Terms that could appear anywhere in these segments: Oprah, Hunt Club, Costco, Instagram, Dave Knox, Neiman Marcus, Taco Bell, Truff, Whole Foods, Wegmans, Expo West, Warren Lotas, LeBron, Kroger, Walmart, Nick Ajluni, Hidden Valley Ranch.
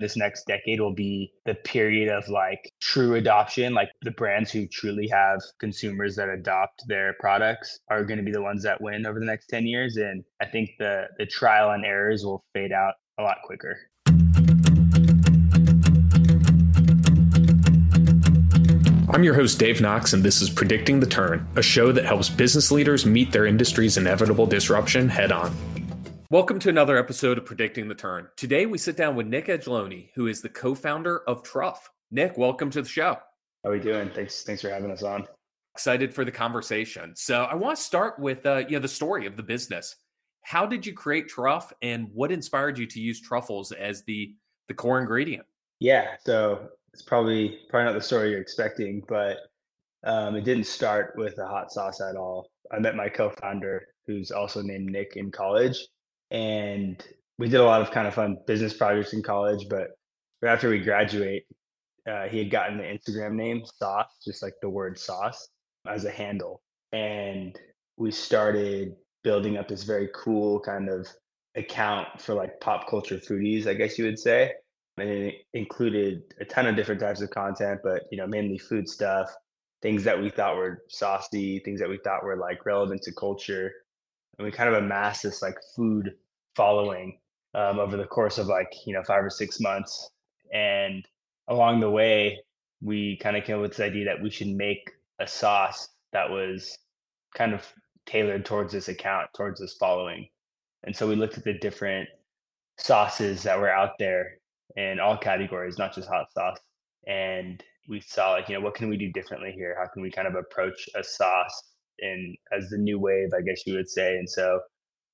this next decade will be the period of like true adoption. Like the brands who truly have consumers that adopt their products are going to be the ones that win over the next 10 years. And I think the trial and errors will fade out a lot quicker. I'm your host, Dave Knox, and this is Predicting the Turn, a show that helps business leaders meet their industry's inevitable disruption head on. Welcome to another episode of Predicting the Turn. Today, we sit down with Nick Ajluni, who is the co-founder of Truff. Nick, welcome to the show. How are we doing? Thanks for having us on. Excited for the conversation. So I want to start with the story of the business. How did you create Truff, and what inspired you to use truffles as the core ingredient? Yeah, so it's probably not the story you're expecting, but it didn't start with a hot sauce at all. I met my co-founder, who's also named Nick, in college. And we did a lot of kind of fun business projects in college, but right after we graduate, he had gotten the Instagram name Sauce, just like the word sauce, as a handle. And we started building up this very cool kind of account for like pop culture foodies, I guess you would say. And it included a ton of different types of content, but mainly food stuff, things that we thought were saucy, things that we thought were like relevant to culture. And we kind of amassed this like food following over the course of 5 or 6 months. And along the way, we kind of came up with this idea that we should make a sauce that was kind of tailored towards this account, towards this following. And so we looked at the different sauces that were out there in all categories, not just hot sauce. And we saw what can we do differently here? How can we kind of approach a sauce and as the new wave, I guess you would say. And so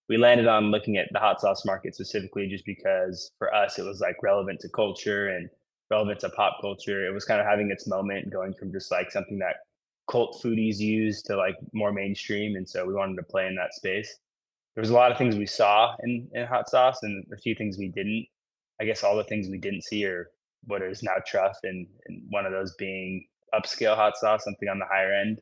we landed on looking at the hot sauce market specifically, just because for us, it was like relevant to culture and relevant to pop culture. It was kind of having its moment, going from just like something that cult foodies use to like more mainstream. And so we wanted to play in that space. There was a lot of things we saw in hot sauce and a few things we didn't. I guess all the things we didn't see are what is now Truff, and one of those being upscale hot sauce, something on the higher end.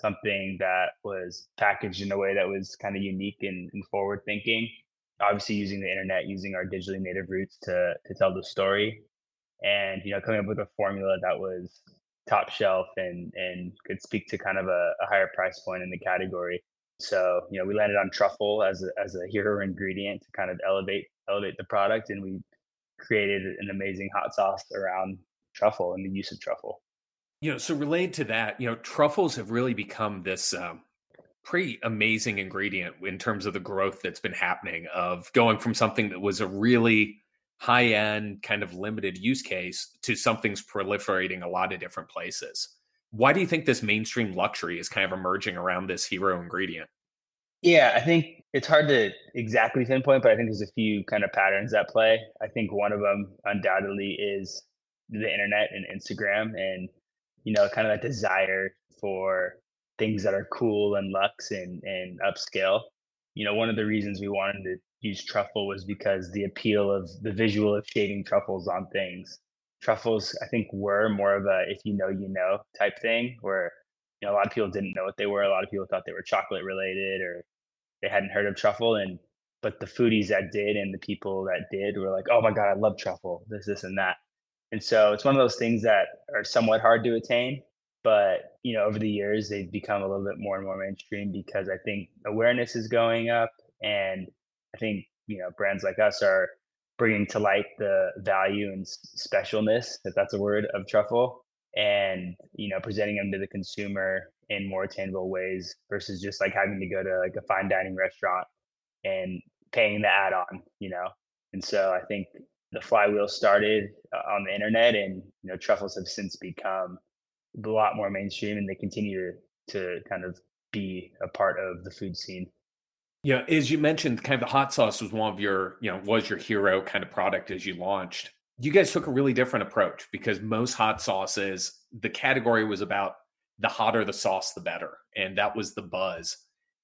Something that was packaged in a way that was kind of unique and forward thinking, obviously using the internet, using our digitally native roots to tell the story, and coming up with a formula that was top shelf and could speak to kind of a higher price point in the category. So we landed on truffle as a hero ingredient to kind of elevate the product, and we created an amazing hot sauce around truffle and the use of truffle. So related to that, truffles have really become this pretty amazing ingredient in terms of the growth that's been happening of going from something that was a really high-end kind of limited use case to something's proliferating a lot of different places. Why do you think this mainstream luxury is kind of emerging around this hero ingredient? Yeah, I think it's hard to exactly pinpoint, but I think there's a few kind of patterns at play. I think one of them undoubtedly is the internet and Instagram and kind of that desire for things that are cool and luxe and upscale. One of the reasons we wanted to use truffle was because the appeal of the visual of shaving truffles on things. Truffles, I think, were more of a if you know type thing where, a lot of people didn't know what they were. A lot of people thought they were chocolate related or they hadn't heard of truffle. But the foodies that did and the people that did were like, oh my God, I love truffle, this, and that. And so it's one of those things that are somewhat hard to attain, but, over the years, they've become a little bit more and more mainstream because I think awareness is going up. And I think, brands like us are bringing to light the value and specialness, if that's a word, of truffle and, presenting them to the consumer in more attainable ways versus just like having to go to like a fine dining restaurant and paying the add-on, And so I think the flywheel started on the internet, and truffles have since become a lot more mainstream, and they continue to kind of be a part of the food scene. Yeah, as you mentioned, kind of the hot sauce was one of your, was your hero kind of product as you launched. You guys took a really different approach because most hot sauces, the category was about the hotter the sauce, the better, and that was the buzz.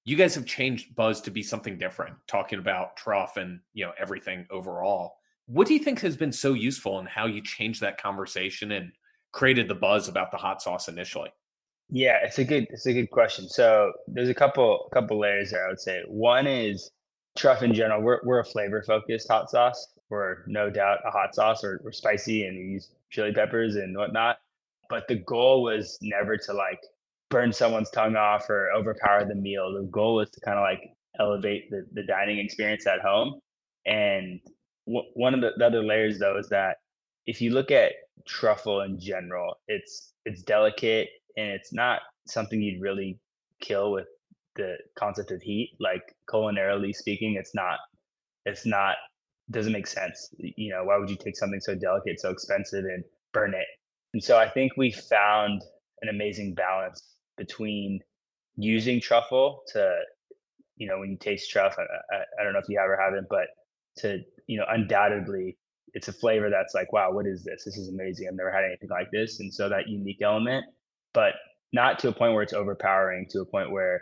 You guys have changed buzz to be something different, talking about Truff and everything overall. What do you think has been so useful in how you changed that conversation and created the buzz about the hot sauce initially? Yeah, it's a good question. So there's a couple layers there, I would say. One is Truff in general. We're a flavor focused hot sauce. were no doubt a hot sauce or spicy, and we used chili peppers and whatnot. But the goal was never to like burn someone's tongue off or overpower the meal. The goal was to kind of like elevate the dining experience at home. And one of the other layers though is that if you look at truffle in general, it's delicate and it's not something you'd really kill with the concept of heat. Like culinarily speaking, it's not doesn't make sense. You know, why would you take something so delicate, so expensive, and burn it? And so I think we found an amazing balance between using truffle to, you know, when you taste truff, I don't know if you ever have it, but to, you know, undoubtedly it's a flavor that's like, wow, what is this? This is amazing. I've never had anything like this. And so that unique element, but not to a point where it's overpowering, to a point where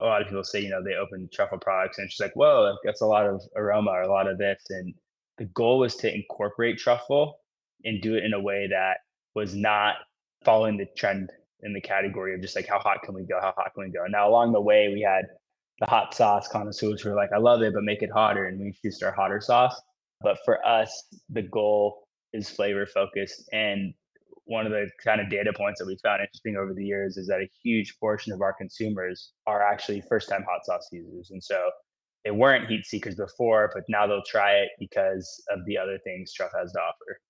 a lot of people say, you know, they open truffle products and it's just like, whoa, that's a lot of aroma or a lot of this. And the goal was to incorporate truffle and do it in a way that was not following the trend in the category of just like, how hot can we go? How hot can we go? Now, along the way, we had the hot sauce connoisseurs who were like, I love it, but make it hotter. And we introduced our hotter sauce. But for us, the goal is flavor focused. And one of the kind of data points that we found interesting over the years is that a huge portion of our consumers are actually first-time hot sauce users. And so they weren't heat seekers before, but now they'll try it because of the other things Truff has to offer.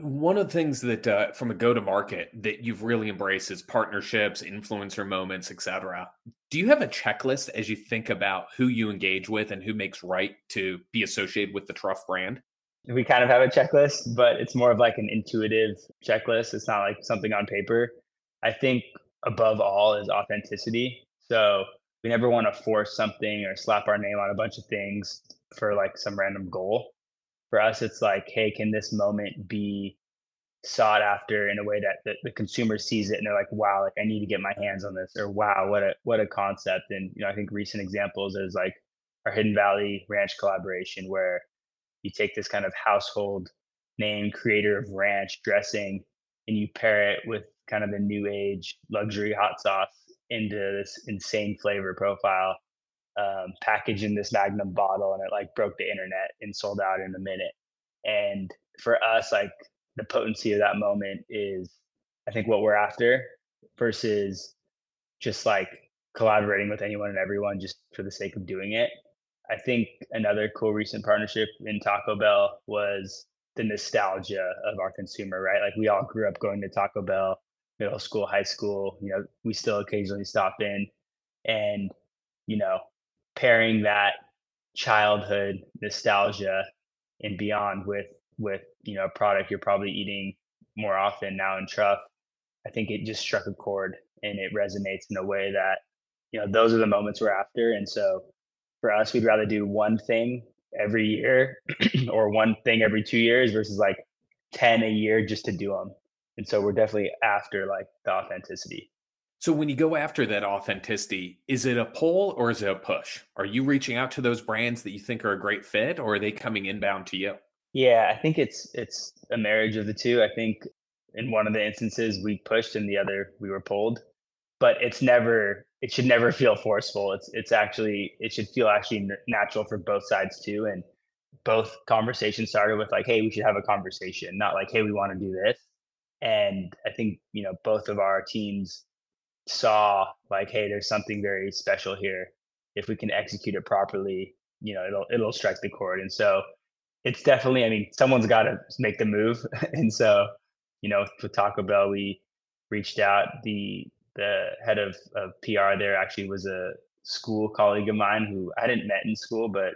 One of the things that from a go-to-market that you've really embraced is partnerships, influencer moments, et cetera. Do you have a checklist as you think about who you engage with and who makes right to be associated with the Truff brand? We kind of have a checklist, but it's more of like an intuitive checklist. It's not like something on paper. I think above all is authenticity. So we never want to force something or slap our name on a bunch of things for like some random goal. For us, it's like, hey, can this moment be sought after in a way that the consumer sees it and they're like, wow, like I need to get my hands on this, or wow, what a concept. And, you know, I think recent examples is like our Hidden Valley Ranch collaboration, where you take this kind of household name creator of ranch dressing and you pair it with kind of a new age luxury hot sauce into this insane flavor profile, packaged in this magnum bottle, and it like broke the internet and sold out in a minute. And for us, like the potency of that moment is, I think, what we're after versus just like collaborating with anyone and everyone just for the sake of doing it. I think another cool recent partnership in Taco Bell was the nostalgia of our consumer, right? Like we all grew up going to Taco Bell, middle school, high school, you know, we still occasionally stop in, and, you know, pairing that childhood nostalgia and beyond with, you know, a product you're probably eating more often now in Truff, I think it just struck a chord and it resonates in a way that, you know, those are the moments we're after. And so for us, we'd rather do one thing every year or one thing every 2 years versus like 10 a year just to do them. And so we're definitely after like the authenticity. So when you go after that authenticity, is it a pull or is it a push? Are you reaching out to those brands that you think are a great fit, or are they coming inbound to you? Yeah, I think it's a marriage of the two. I think in one of the instances we pushed and the other we were pulled, but it should never feel forceful. It should feel actually natural for both sides too. And both conversations started with like, hey, we should have a conversation, not like, hey, we want to do this. And I think, you know, both of our teams saw like, hey, there's something very special here. If we can execute it properly, you know, it'll strike the chord. And so it's definitely, I mean, someone's got to make the move. And so, you know, with Taco Bell, we reached out. The head of PR there actually was a school colleague of mine who I hadn't met in school, but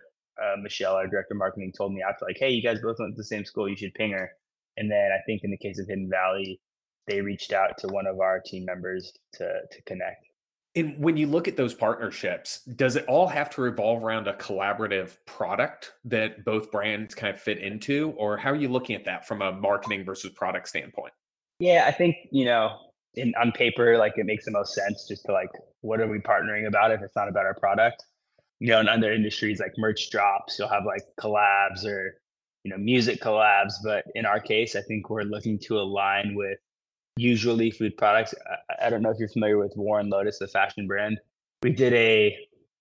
Michelle, our director of marketing, told me after like, hey, you guys both went to the same school, you should ping her. And then I think in the case of Hidden Valley, they reached out to one of our team members to connect. And when you look at those partnerships, does it all have to revolve around a collaborative product that both brands kind of fit into? Or how are you looking at that from a marketing versus product standpoint? Yeah, I think, you know, on paper, like it makes the most sense just to like, what are we partnering about if it's not about our product? You know, in other industries like merch drops, you'll have like collabs or, you know, music collabs. But in our case, I think we're looking to align with usually food products. I don't know if you're familiar with Warren Lotas, the fashion brand. We did a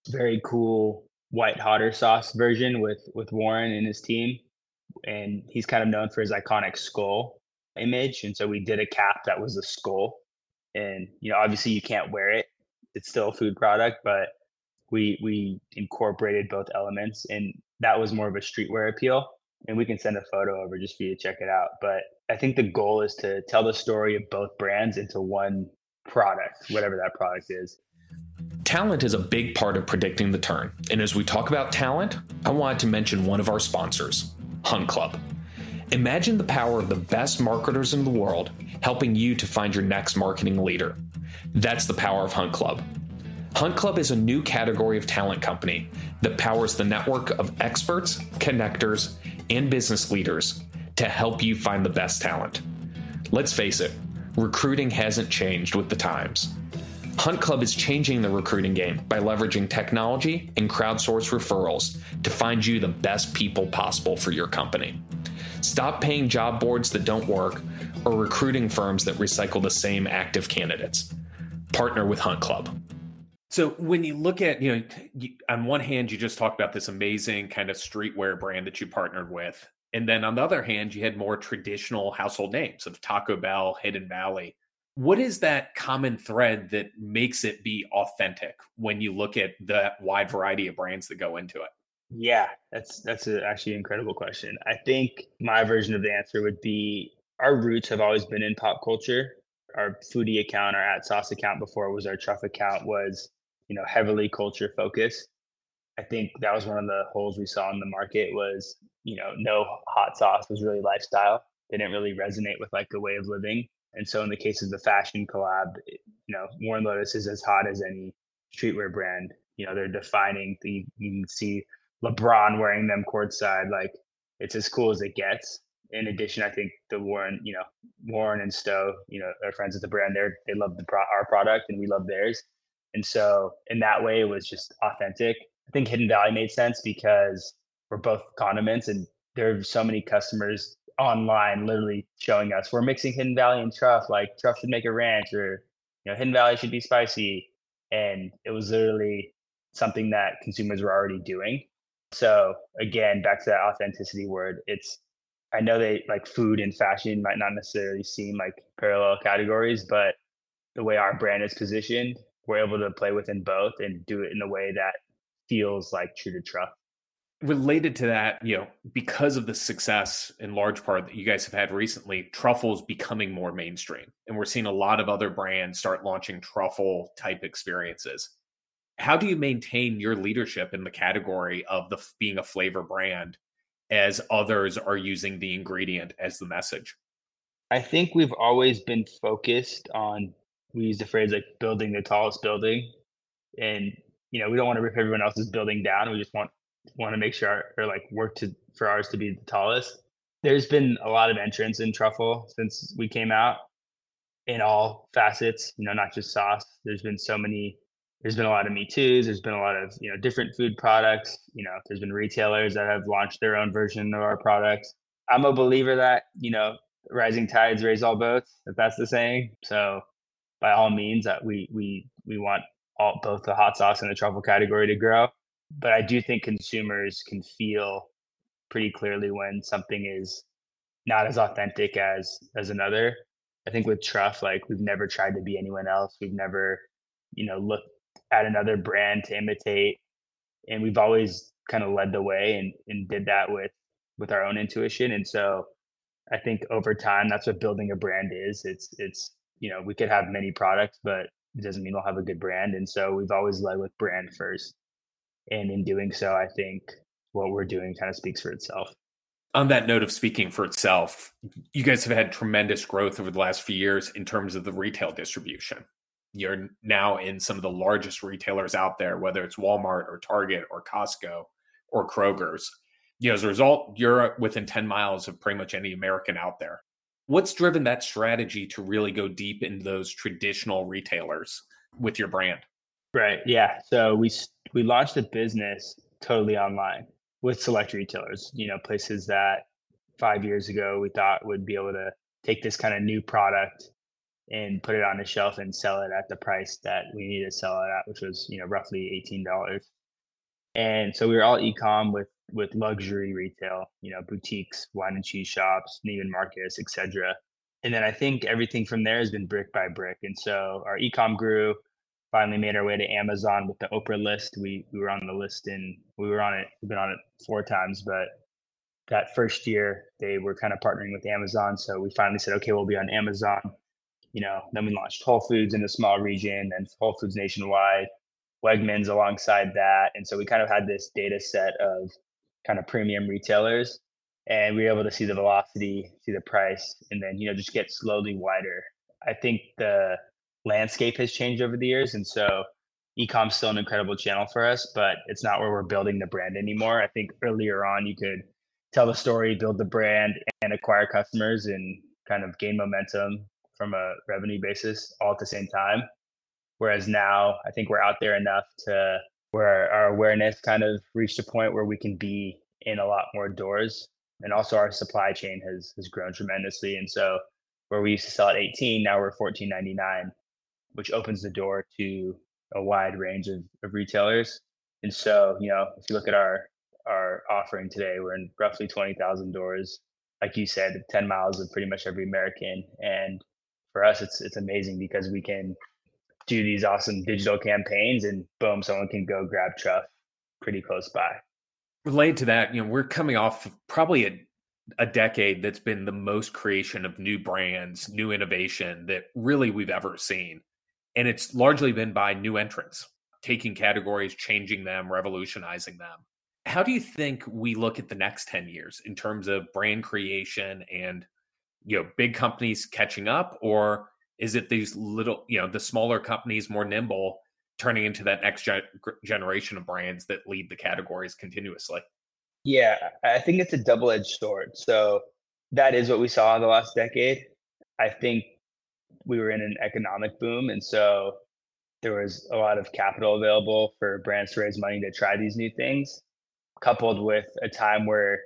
very cool white hotter sauce version with Warren and his team and he's kind of known for his iconic skull image. And so we did a cap that was a skull, and, you know, obviously you can't wear it. It's still a food product, but we incorporated both elements, and that was more of a streetwear appeal. And we can send a photo over just for you to check it out. But I think the goal is to tell the story of both brands into one product, whatever that product is. Talent is a big part of predicting the turn. And as we talk about talent, I wanted to mention one of our sponsors, Hunt Club. Imagine the power of the best marketers in the world helping you to find your next marketing leader. That's the power of Hunt Club. Hunt Club is a new category of talent company that powers the network of experts, connectors, and business leaders to help you find the best talent. Let's face it, recruiting hasn't changed with the times. Hunt Club is changing the recruiting game by leveraging technology and crowdsource referrals to find you the best people possible for your company. Stop paying job boards that don't work or recruiting firms that recycle the same active candidates. Partner with Hunt Club. So when you look at, you know, on one hand, you just talked about this amazing kind of streetwear brand that you partnered with. And then on the other hand, you had more traditional household names of Taco Bell, Hidden Valley. What is that common thread that makes it be authentic when you look at the wide variety of brands that go into it? Yeah, that's actually an incredible question. I think my version of the answer would be our roots have always been in pop culture. Our foodie account, our @sauce account before it was our Truff account was, you know, heavily culture focused. I think that was one of the holes we saw in the market was, you know, no hot sauce was really lifestyle. They didn't really resonate with like a way of living. And so in the case of the fashion collab, you know, Warren Lotas is as hot as any streetwear brand. You know, they're defining, you can see LeBron wearing them courtside, like it's as cool as it gets. In addition, I think Warren and Stowe, you know, our friends at the brand, they love our product and we love theirs. And so in that way, it was just authentic. I think Hidden Valley made sense because we're both condiments and there are so many customers online literally showing us we're mixing Hidden Valley and Truff, like Truff should make a ranch, or, you know, Hidden Valley should be spicy. And it was literally something that consumers were already doing. So again, back to that authenticity word, I know they like food and fashion might not necessarily seem like parallel categories, but the way our brand is positioned, we're able to play within both and do it in a way that feels like true to Truff. Related to that, you know, because of the success in large part that you guys have had recently, truffle's becoming more mainstream. And we're seeing a lot of other brands start launching truffle type experiences. How do you maintain your leadership in the category of being a flavor brand as others are using the ingredient as the message? I think we've always been focused on, we use the phrase like building the tallest building. And, you know, we don't want to rip everyone else's building down. We just want to make sure work for ours to be the tallest. There's been a lot of entrants in truffle since we came out in all facets, you know, not just sauce. There's been a lot of Me Too's. There's been a lot of, you know, different food products. You know, there's been retailers that have launched their own version of our products. I'm a believer that, you know, rising tides raise all boats, if that's the saying. So by all means, we want both the hot sauce and the truffle category to grow. But I do think consumers can feel pretty clearly when something is not as authentic as another. I think with Truff, like, we've never tried to be anyone else. We've never, you know, looked at another brand to imitate. And we've always kind of led the way and did that with our own intuition. And so I think over time, that's what building a brand is. It's, you know, we could have many products, but it doesn't mean we'll have a good brand. And so we've always led with brand first. And in doing so, I think what we're doing kind of speaks for itself. On that note of speaking for itself, you guys have had tremendous growth over the last few years in terms of the retail distribution. You're now in some of the largest retailers out there, whether it's Walmart or Target or Costco or Kroger's. You know, as a result, you're within 10 miles of pretty much any American out there. What's driven that strategy to really go deep into those traditional retailers with your brand? Right. Yeah. So we launched the business totally online with select retailers, you know, places that 5 years ago we thought would be able to take this kind of new product and put it on the shelf and sell it at the price that we needed to sell it at, which was, you know, roughly $18. And so we were all e-com with with luxury retail, you know, boutiques, wine and cheese shops, Neiman Marcus, et cetera. And then I think everything from there has been brick by brick. And so our e-com grew, finally made our way to Amazon with the Oprah list. We were on the list and we've been on it 4 times, but that first year they were kind of partnering with Amazon. So we finally said, okay, we'll be on Amazon. You know, then we launched Whole Foods in a small region, then Whole Foods nationwide, Wegmans alongside that. And so we kind of had this data set of kind of premium retailers, and we were able to see the velocity, see the price, and then, you know, just get slowly wider. I think the landscape has changed over the years. And so e-com is still an incredible channel for us, but it's not where we're building the brand anymore. I think earlier on, you could tell the story, build the brand, and acquire customers and kind of gain momentum from a revenue basis all at the same time. Whereas now I think we're out there enough to where our awareness kind of reached a point where we can be in a lot more doors. And also our supply chain has grown tremendously. And so where we used to sell at $18, now we're $14.99, which opens the door to a wide range of retailers. And so, you know, if you look at our offering today, we're in roughly 20,000 doors. Like you said, 10 miles of pretty much every American. And for us, it's amazing because we can do these awesome digital campaigns and boom, someone can go grab Truff pretty close by. Related to that, you know, we're coming off of probably a decade that's been the most creation of new brands, new innovation that really we've ever seen. And it's largely been by new entrants, taking categories, changing them, revolutionizing them. How do you think we look at the next 10 years in terms of brand creation and, you know, big companies catching up? Or is it these little, you know, the smaller companies, more nimble, turning into that next generation of brands that lead the categories continuously? Yeah, I think it's a double-edged sword. So that is what we saw in the last decade. I think we were in an economic boom. And so there was a lot of capital available for brands to raise money to try these new things, coupled with a time where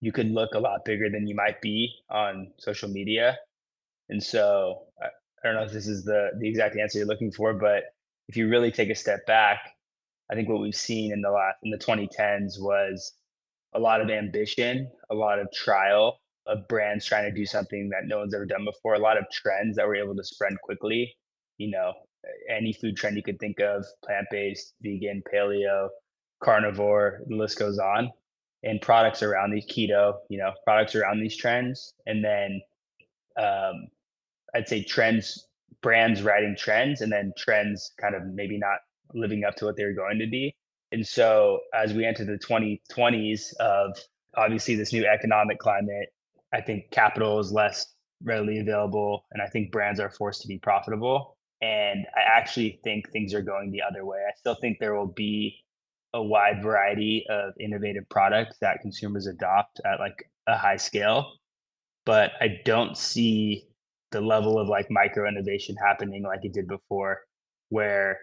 you could look a lot bigger than you might be on social media. And so I don't know if this is the exact answer you're looking for, but if you really take a step back, I think what we've seen in the 2010s was a lot of ambition, a lot of trial of brands trying to do something that no one's ever done before, a lot of trends that were able to spread quickly. You know, any food trend you could think of, plant-based, vegan, paleo, carnivore, the list goes on. And products around these keto, you know, products around these trends. And then I'd say trends, brands riding trends, and then trends kind of maybe not living up to what they were going to be. And so as we enter the 2020s of obviously this new economic climate, I think capital is less readily available. And I think brands are forced to be profitable. And I actually think things are going the other way. I still think there will be a wide variety of innovative products that consumers adopt at like a high scale. But I don't see the level of like micro innovation happening like it did before, where,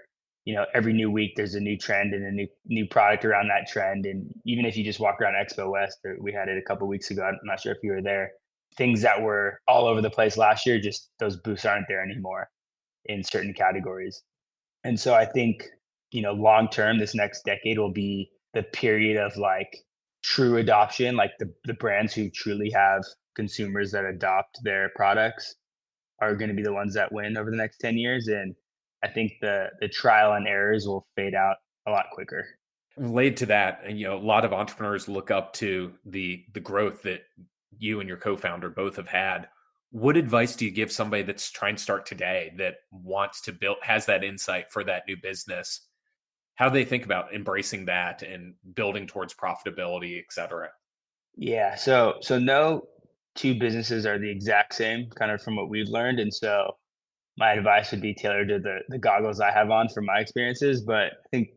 you know, every new week there's a new trend and a new product around that trend. And even if you just walk around Expo West, or we had it a couple of weeks ago, I'm not sure if you were there, things that were all over the place last year, just those booths aren't there anymore in certain categories. And so I think, you know, long term, this next decade will be the period of like true adoption, like the brands who truly have consumers that adopt their products are going to be the ones that win over the next 10 years. And I think the trial and errors will fade out a lot quicker. Related to that, and, you know, a lot of entrepreneurs look up to the growth that you and your co-founder both have had. What advice do you give somebody that's trying to start today that wants to build, has that insight for that new business? How do they think about embracing that and building towards profitability, et cetera? Yeah, so no two businesses are the exact same, kind of from what we've learned. And so my advice would be tailored to the goggles I have on from my experiences, but I think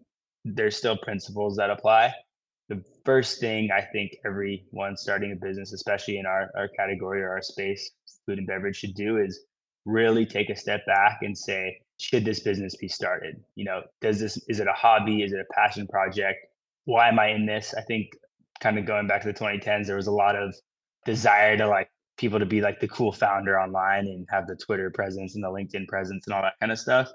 there's still principles that apply. The first thing I think everyone starting a business, especially in our category or our space, food and beverage, should do is really take a step back and say, should this business be started? You know, is it a hobby? Is it a passion project? Why am I in this? I think kind of going back to the 2010s, there was a lot of desire to like people to be like the cool founder online and have the Twitter presence and the LinkedIn presence and all that kind of stuff.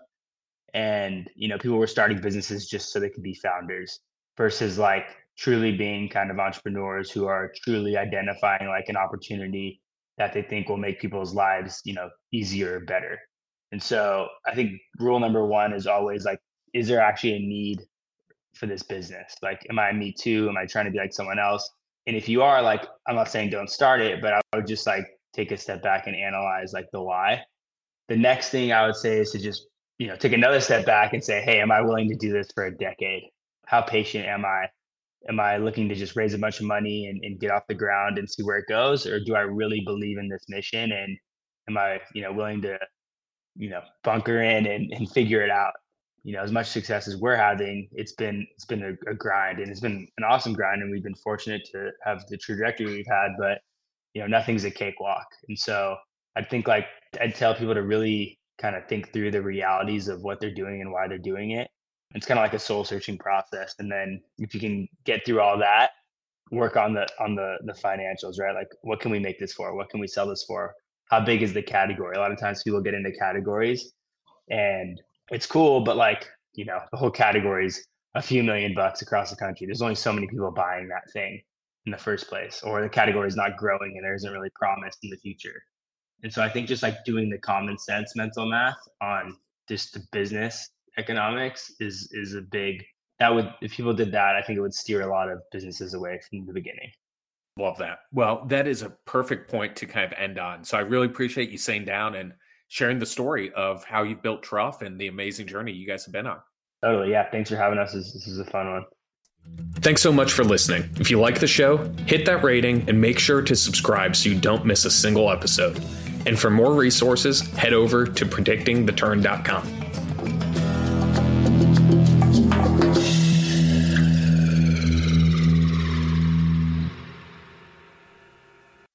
And, you know, people were starting businesses just so they could be founders versus like truly being kind of entrepreneurs who are truly identifying like an opportunity that they think will make people's lives, you know, easier, better. And so I think rule number one is always like, is there actually a need for this business? Like, am I me too? Am I trying to be like someone else? And if you are, like, I'm not saying don't start it, but I would just like take a step back and analyze like the why. The next thing I would say is to just, you know, take another step back and say, hey, am I willing to do this for a decade? How patient am I? Am I looking to just raise a bunch of money and get off the ground and see where it goes? Or do I really believe in this mission? And am I, you know, willing to, you know, bunker in and figure it out? You know, as much success as we're having, it's been a grind, and it's been an awesome grind. And we've been fortunate to have the trajectory we've had, but, you know, nothing's a cakewalk. And so I think like I'd tell people to really kind of think through the realities of what they're doing and why they're doing it. It's kind of like a soul searching process. And then if you can get through all that, work on the financials, right? Like, what can we make this for? What can we sell this for? How big is the category? A lot of times people get into categories and it's cool, but like, you know, the whole category is a few $1,000,000 across the country. There's only so many people buying that thing in the first place, or the category is not growing and there isn't really promise in the future. And so I think just like doing the common sense mental math on just the business economics is a big, that would, if people did that, I think it would steer a lot of businesses away from the beginning. Love that. Well, that is a perfect point to kind of end on. So I really appreciate you sitting down and sharing the story of how you built Truff and the amazing journey you guys have been on. Totally. Yeah. Thanks for having us. This is a fun one. Thanks so much for listening. If you like the show, hit that rating and make sure to subscribe so you don't miss a single episode. And for more resources, head over to predictingtheturn.com.